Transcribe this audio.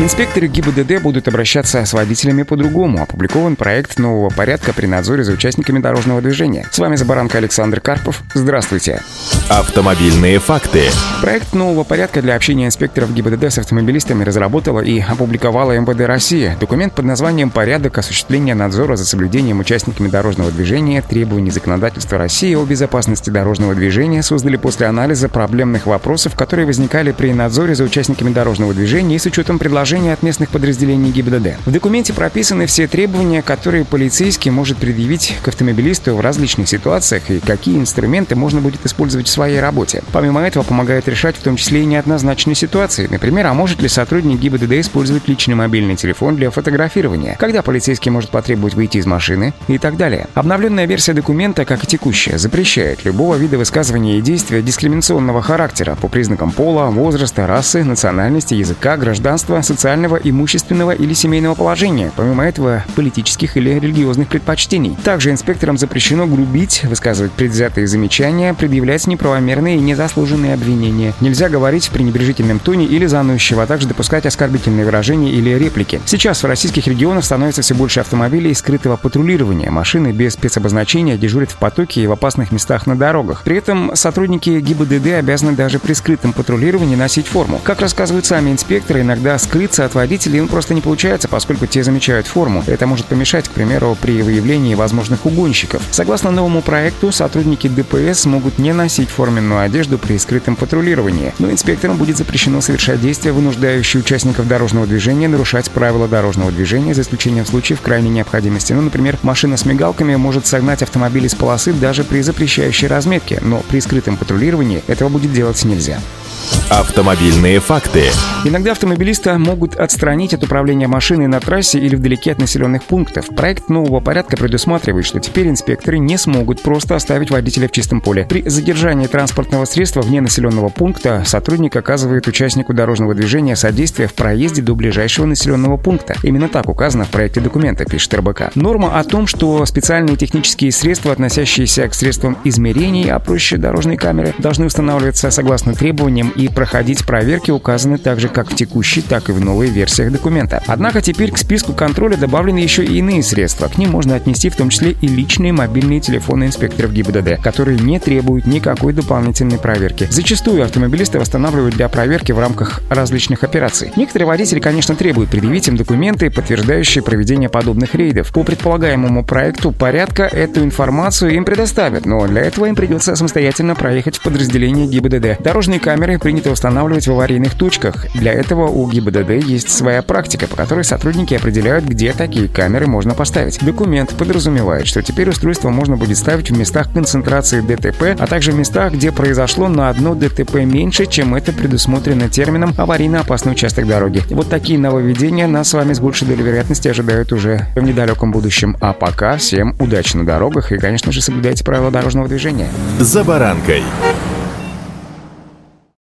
Инспекторы ГИБДД будут обращаться с водителями по-другому. Опубликован проект нового порядка при надзоре за участниками дорожного движения. С вами «За баранкой» Александр Карпов. Здравствуйте. Автомобильные факты. Проект нового порядка для общения инспекторов ГИБДД с автомобилистами разработала и опубликовала МВД России. Документ под названием «Порядок осуществления надзора за соблюдением участниками дорожного движения требований законодательства России о безопасности дорожного движения» создали после анализа проблемных вопросов, которые возникали при надзоре за участниками дорожного движения и с учетом предложений от местных подразделений ГИБДД. В документе прописаны все требования, которые полицейский может предъявить к автомобилисту в различных ситуациях и какие инструменты можно будет использовать в своей работе. Помимо этого, помогает решать в том числе и неоднозначные ситуации. Например, а может ли сотрудник ГИБДД использовать личный мобильный телефон для фотографирования, когда полицейский может потребовать выйти из машины и так далее. Обновленная версия документа, как и текущая, запрещает любого вида высказывания и действия дискриминационного характера по признакам пола, возраста, расы, национальности, языка, гражданства, социального, имущественного или семейного положения, помимо этого политических или религиозных предпочтений. Также инспекторам запрещено грубить, высказывать предвзятые замечания, предъявлять неправомерные и незаслуженные обвинения. Нельзя говорить в пренебрежительном тоне или заносчиво, а также допускать оскорбительные выражения или реплики. Сейчас в российских регионах становится все больше автомобилей скрытого патрулирования. Машины без спецобозначения дежурят в потоке и в опасных местах на дорогах. При этом сотрудники ГИБДД обязаны даже при скрытом патрулировании носить форму. Как рассказывают сами инспекторы, иногда скрытые от водителей им просто не получается, поскольку те замечают форму. Это может помешать, к примеру, при выявлении возможных угонщиков. Согласно новому проекту, сотрудники ДПС могут не носить форменную одежду при скрытом патрулировании, но инспекторам будет запрещено совершать действия, вынуждающие участников дорожного движения нарушать правила дорожного движения, за исключением случаев крайней необходимости. Например, машина с мигалками может согнать автомобиль из полосы даже при запрещающей разметке, но при скрытом патрулировании этого будет делать нельзя. Автомобильные факты. Иногда автомобилиста могут отстранить от управления машиной на трассе или вдалеке от населенных пунктов. Проект нового порядка предусматривает, что теперь инспекторы не смогут просто оставить водителя в чистом поле. При задержании транспортного средства вне населенного пункта сотрудник оказывает участнику дорожного движения содействие в проезде до ближайшего населенного пункта. Именно так указано в проекте документа, пишет РБК. Норма о том, что специальные технические средства, относящиеся к средствам измерений, а проще дорожные камеры, должны устанавливаться согласно требованиям и проходить проверки, указаны также как в текущей, так и в новой версиях документа. Однако теперь к списку контроля добавлены еще и иные средства. К ним можно отнести в том числе и личные мобильные телефоны инспекторов ГИБДД, которые не требуют никакой дополнительной проверки. Зачастую автомобилисты восстанавливают для проверки в рамках различных операций. Некоторые водители, конечно, требуют предъявить им документы, подтверждающие проведение подобных рейдов. По предполагаемому проекту порядка эту информацию им предоставят, но для этого им придется самостоятельно проехать в подразделение ГИБДД. Дорожные камеры принято устанавливать в аварийных точках. Для этого у ГИБДД есть своя практика, по которой сотрудники определяют, где такие камеры можно поставить. Документ подразумевает, что теперь устройство можно будет ставить в местах концентрации ДТП, а также в местах, где произошло на одно ДТП меньше, чем это предусмотрено термином «аварийно-опасный участок дороги». Вот такие нововведения нас с вами с большей долей вероятности ожидают уже в недалеком будущем. А пока всем удачи на дорогах и, конечно же, соблюдайте правила дорожного движения. «За баранкой».